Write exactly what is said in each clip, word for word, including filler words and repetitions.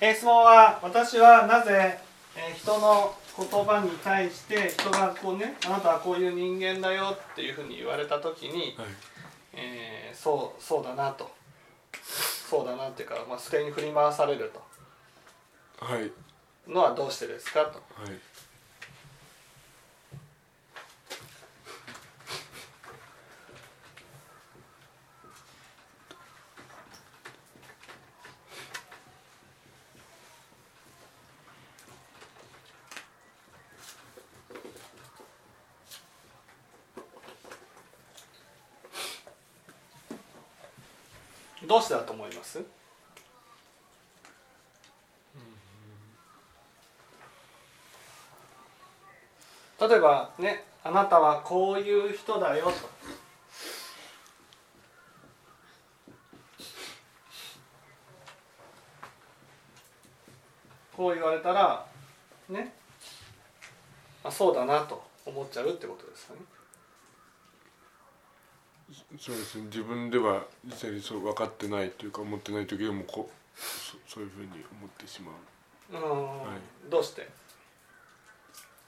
質問は、私はなぜ人の言葉に対して人がこうね、あなたはこういう人間だよっていうふうに言われた時に、はい、えー、そうそうだなと、そうだなっていうか、まあ、それに振り回されると、はい、のはどうしてですかと。はい、どうしてだと思います？例えばね、あなたはこういう人だよと、こう言われたらね、あ、そうだなと思っちゃうってことですよね。そうですね、自分では実際にそう分かってないというか思ってない時でもこう そ, そういうふうに思ってしまう、はい、どうして？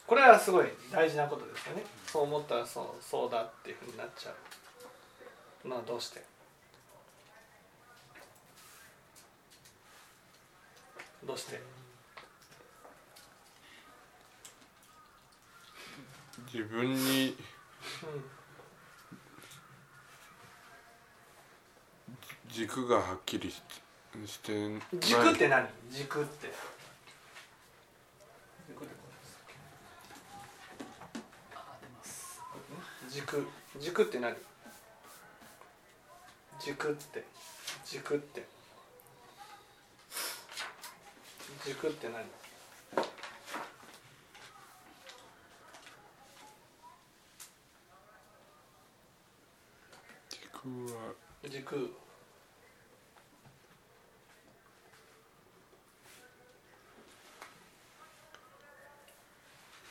これはすごい大事なことですよね、うん、そう思ったらそうそうだっていうふうになっちゃう。まあどうしてどうして自分に、うん、軸がはっきり し, してない。軸って何？軸って。軸、軸って何？軸って、軸って、軸って何？軸は軸。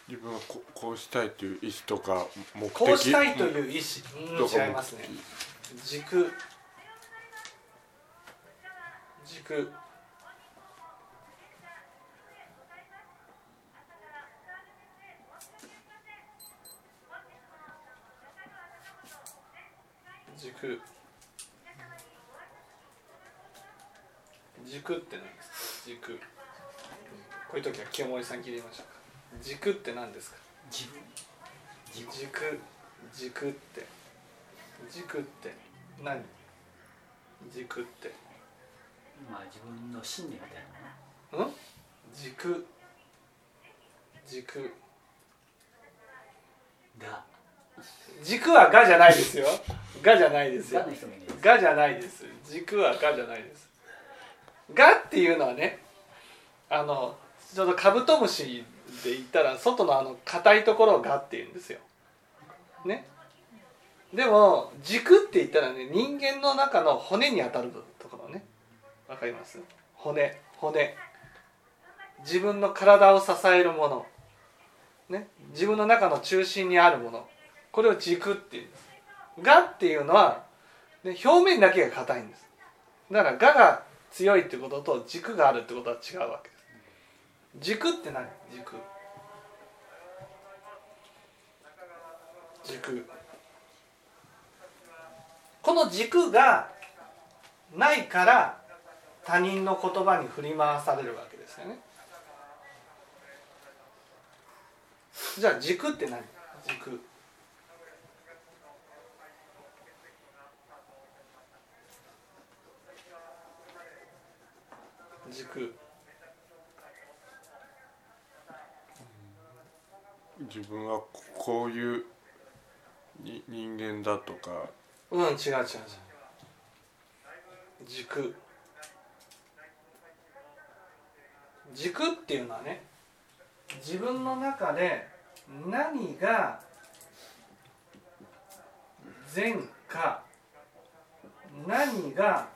自分は こ, こうしたいという意思とか目的、こうしたいという意思、うん、違いますね。軸、軸、軸、軸って何ですか？軸、こういう時は清盛さん聞いてみましょうか。軸って何ですか？軸、軸、軸って、軸って何？軸って、まあ自分の信念みたいなもの。うん？軸、軸、が、軸はがじゃないですよ。がじゃないですよ。がじゃないです。軸はがじゃないです。がっていうのはね、あのちょうどカブトムシで言ったら外のあの硬いところをガって言うんですよ、ね、でも軸って言ったらね、人間の中の骨に当たるところね、わかります？骨、骨、自分の体を支えるもの、ね、自分の中の中心にあるもの、これを軸って言うんです。ガっていうのは、ね、表面だけが硬いんです。だからガが強いってことと軸があるってことは違うわけです。軸って何？軸、軸、この軸がないから他人の言葉に振り回されるわけですよね。じゃあ軸って何？軸、軸、自分はこういう人間だとか、うん、違う違う違う、軸、軸っていうのはね、自分の中で何が善か何が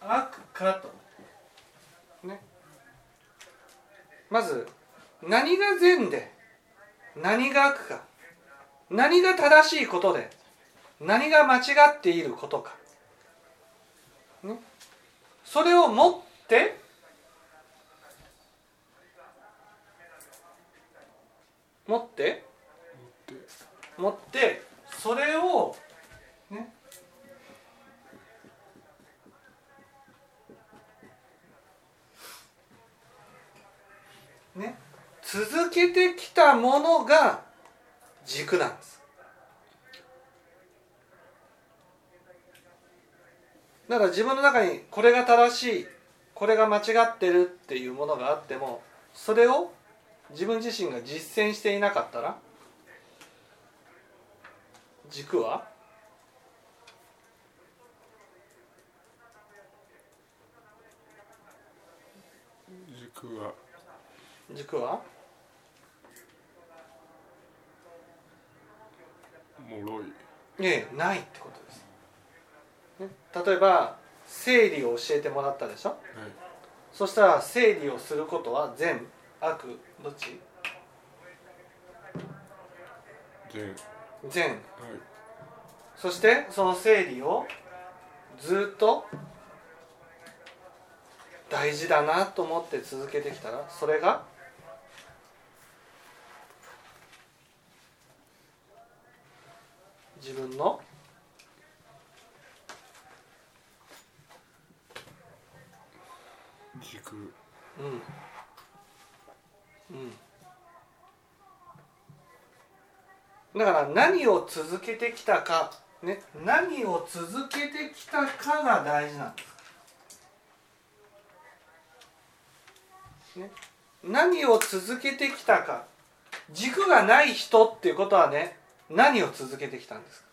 悪かとね、まず何が善で何が悪か、何が正しいことで何が間違っていることか、ね、それを持って持って持ってそれをねね続けてきたものが軸なんです。だから自分の中にこれが正しい、これが間違ってるっていうものがあっても、それを自分自身が実践していなかったら、軸は軸は軸は脆い、ええ、ないってことです。例えば生理を教えてもらったでしょ、はい、そしたら生理をすることは善悪どっち？善善、はい、そしてその生理をずっと大事だなと思って続けてきたら、それが自分の軸、うんうん、だから何を続けてきたか、ね、何を続けてきたかが大事なんです、ね、何を続けてきたか。軸がない人っていうことはね、何を続けてきたんですか？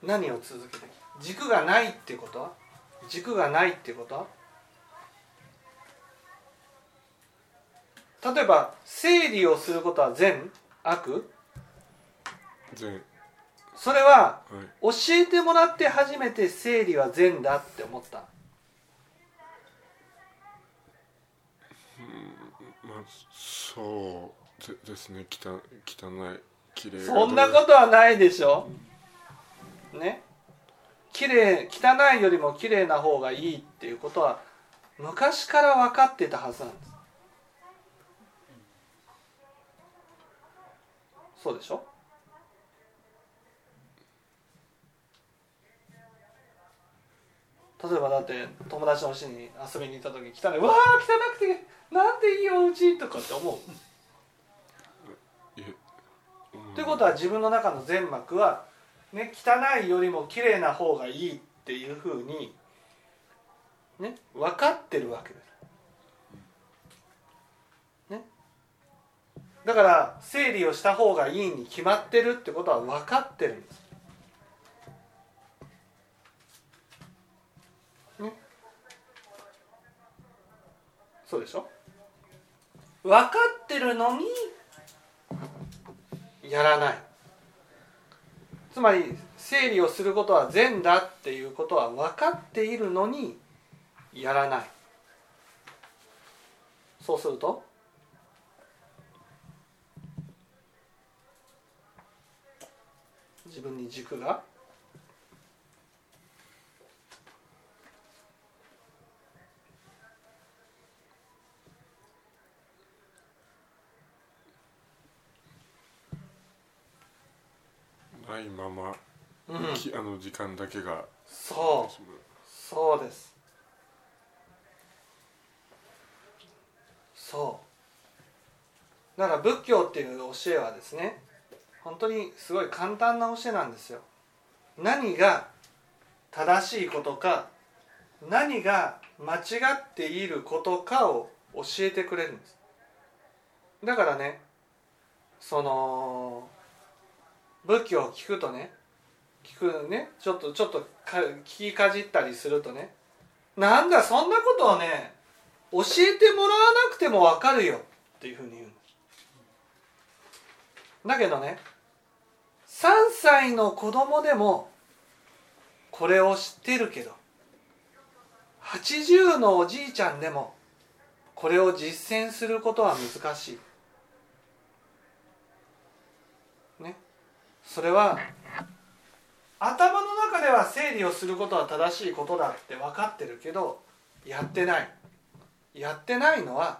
何を続けてきた？軸がないっていうことは、軸がないっていうことは、例えば整理をすることは善悪？善。それは、はい、教えてもらって初めて整理は善だって思った。うん、まあそうですね。汚い、きれい。そんなことはないでしょ。うんね、きれい、汚いよりもきれいな方がいいっていうことは昔から分かってたはずなんです。そうでしょ？例えばだって友達の家に遊びに行った時に汚い、うわー汚くてなんでいいお家とかって思う。ということは自分の中の全幕はね、汚いよりも綺麗な方がいいっていうふうに、ね、分かってるわけです、ね、だから整理をした方がいいに決まってるってことは分かってるんです、ね、そうでしょ？分かってるのにやらない、つまり整理をすることは善だっていうことは分かっているのにやらない。そうすると自分に軸がないまま、うん、あの時間だけがそうそうです、そうだから仏教っていう教えはですね、本当にすごい簡単な教えなんですよ。何が正しいことか、何が間違っていることかを教えてくれるんです。だからね、その仏教を聞くとね、聞くね、ちょっとちょっとか聞きかじったりするとね、なんだそんなことをね、教えてもらわなくてもわかるよっていうふうに言うんだけどね、さんさいの子供でもこれを知ってるけど、はちじゅうのおじいちゃんでもこれを実践することは難しい。それは頭の中では整理をすることは正しいことだって分かってるけどやってないやってないのは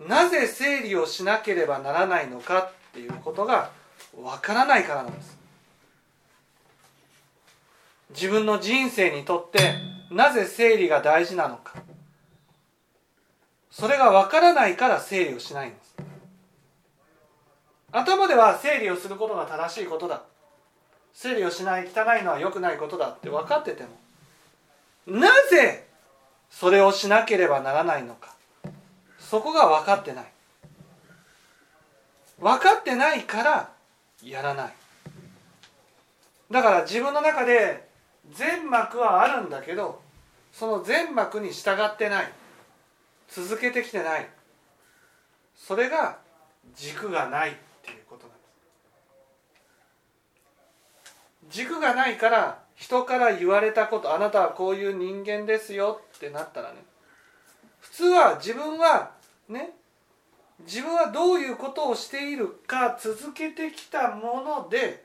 なぜ整理をしなければならないのかっていうことが分からないからなんです。自分の人生にとってなぜ整理が大事なのか、それが分からないから整理をしないんです。頭では整理をすることが正しいことだ、整理をしない、汚いのは良くないことだって分かってても、なぜそれをしなければならないのか、そこが分かってない。分かってないからやらない。だから自分の中で全幕はあるんだけど、その全幕に従ってない、続けてきてない、それが軸がないっていうことなんです。軸がないから人から言われたこと、あなたはこういう人間ですよってなったらね、普通は自分はね、自分はどういうことをしているか続けてきたもので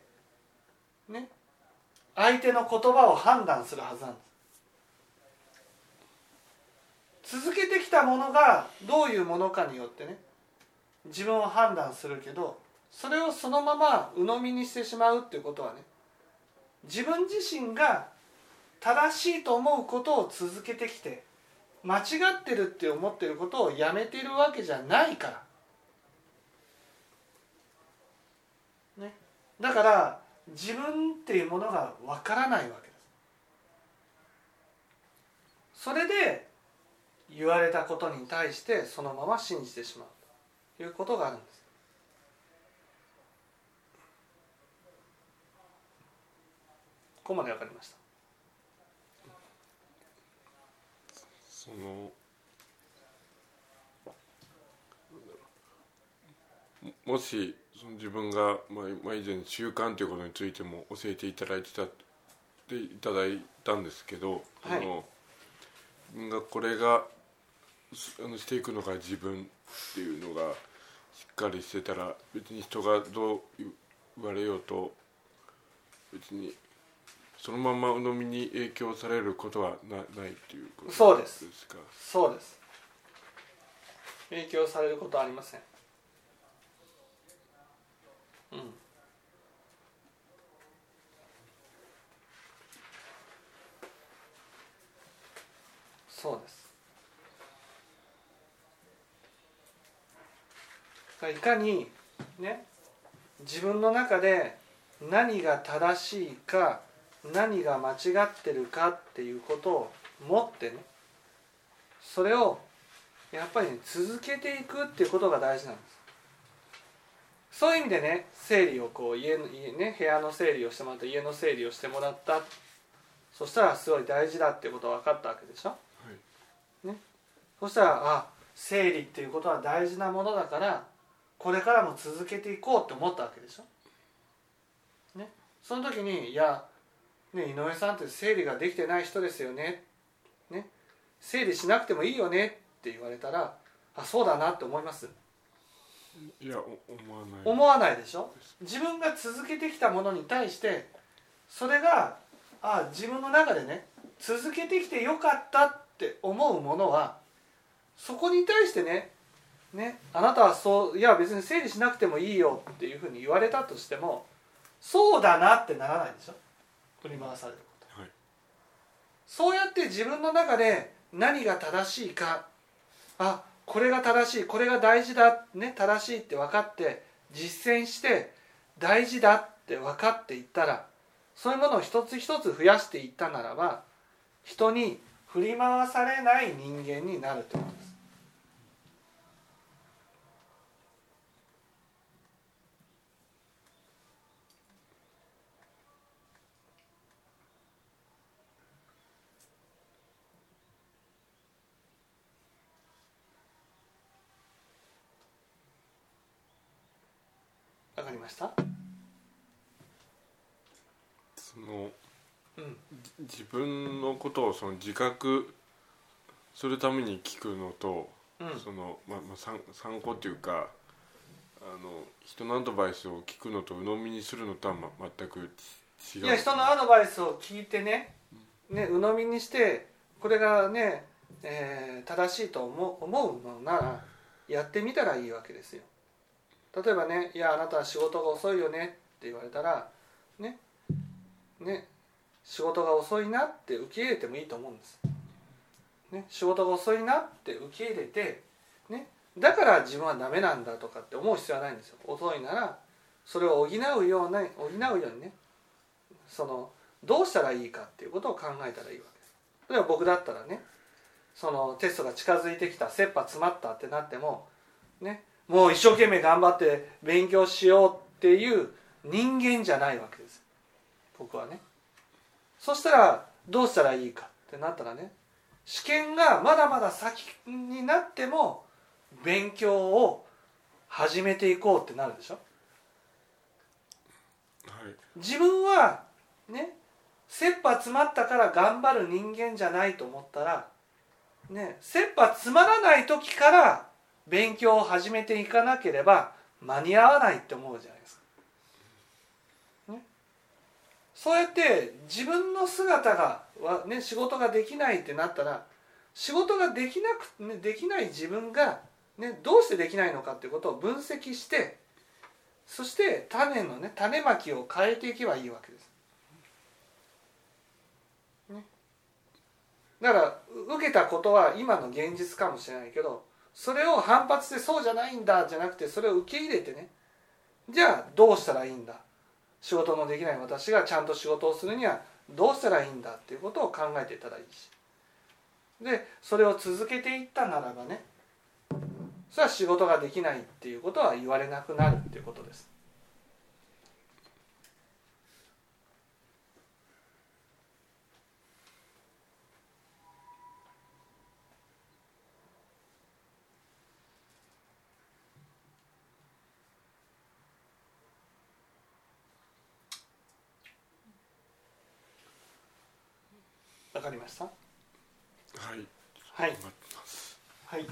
ね、相手の言葉を判断するはずなんです。続けてきたものがどういうものかによってね、自分を判断するけど、それをそのまま鵜呑みにしてしまうっていうことはね、自分自身が正しいと思うことを続けてきて、間違ってるって思ってることをやめてるわけじゃないから、ね、だから自分っていうものがわからないわけです。それで言われたことに対してそのまま信じてしまうということがあるんです。ここまでわかりました。そのもしその自分が、まあ、以前習慣ということについても教えていただいてたでいただいたんですけど、はい、その自分がこれがあのしていくのが自分っていうのがしっかりしてたら、別に人がどう言われようと別にそのまま鵜呑みに影響されることは な, ないっていうことですか。そうです。そうです。影響されることはありません。うん。そうです。いかにね、自分の中で何が正しいか、何が間違ってるかっていうことを持ってね、それをやっぱりね、続けていくっていうことが大事なんです。そういう意味でね、整理をこう家の家、ね、部屋の整理をしてもらった、家の整理をしてもらった、そしたらすごい大事だってことが分かったわけでしょ、はいね、そしたらあ、整理っていうことは大事なものだからこれからも続けていこうって思ったわけでしょ、ね、その時にいやね、井上さんって整理ができてない人ですよ ね, ね整理しなくてもいいよねって言われたら、あ、そうだなって思います？いや、思わない思わないでしょ。自分が続けてきたものに対してそれがあ自分の中でね、続けてきてよかったって思うものは、そこに対してね、ねあなたはそういや別に整理しなくてもいいよっていうふうに言われたとしても、そうだなってならないでしょ。振り回されること、はい、そうやって自分の中で何が正しいか、あこれが正しい、これが大事だ、ね、正しいって分かって実践して大事だって分かっていったら、そういうものを一つ一つ増やしていったならば、人に振り回されない人間になると思うんです。わかりました。その、うん、自分のことをその自覚するために聞くのと、うん、そのまあ、まあ、参, 参考というかあの人のアドバイスを聞くのと鵜呑みにするのとは、ま、全く違う。いや、人のアドバイスを聞いてね、ね、鵜呑みにしてこれがね、えー、正しいと思う、思うのならやってみたらいいわけですよ。例えばね、いやあなたは仕事が遅いよねって言われたらね、ね、仕事が遅いなって受け入れてもいいと思うんです、ね、仕事が遅いなって受け入れて、ね、だから自分はダメなんだとかって思う必要はないんですよ。遅いならそれを補うような、補うようにね、そのどうしたらいいかっていうことを考えたらいいわけです。例えば僕だったらね、そのテストが近づいてきた、切羽詰まったってなってもね、もう一生懸命頑張って勉強しようっていう人間じゃないわけです僕はね。そしたらどうしたらいいかってなったらね、試験がまだまだ先になっても勉強を始めていこうってなるでしょ、はい、自分はね、切羽詰まったから頑張る人間じゃないと思ったらね、切羽詰まらない時から勉強を始めていかなければ間に合わないって思うじゃないですか、ね、そうやって自分の姿が、ね、仕事ができないってなったら、仕事ができなく、ね、できない自分が、ね、どうしてできないのかっていうことを分析して、そして種のね、種まきを変えていけばいいわけです、ね、だから受けたことは今の現実かもしれないけど、それを反発してそうじゃないんだじゃなくて、それを受け入れてね、じゃあどうしたらいいんだ、仕事のできない私がちゃんと仕事をするにはどうしたらいいんだっていうことを考えていただいて、でそれを続けていったならばね、それは仕事ができないっていうことは言われなくなるっていうことです。わかりました。はい、はい、はい。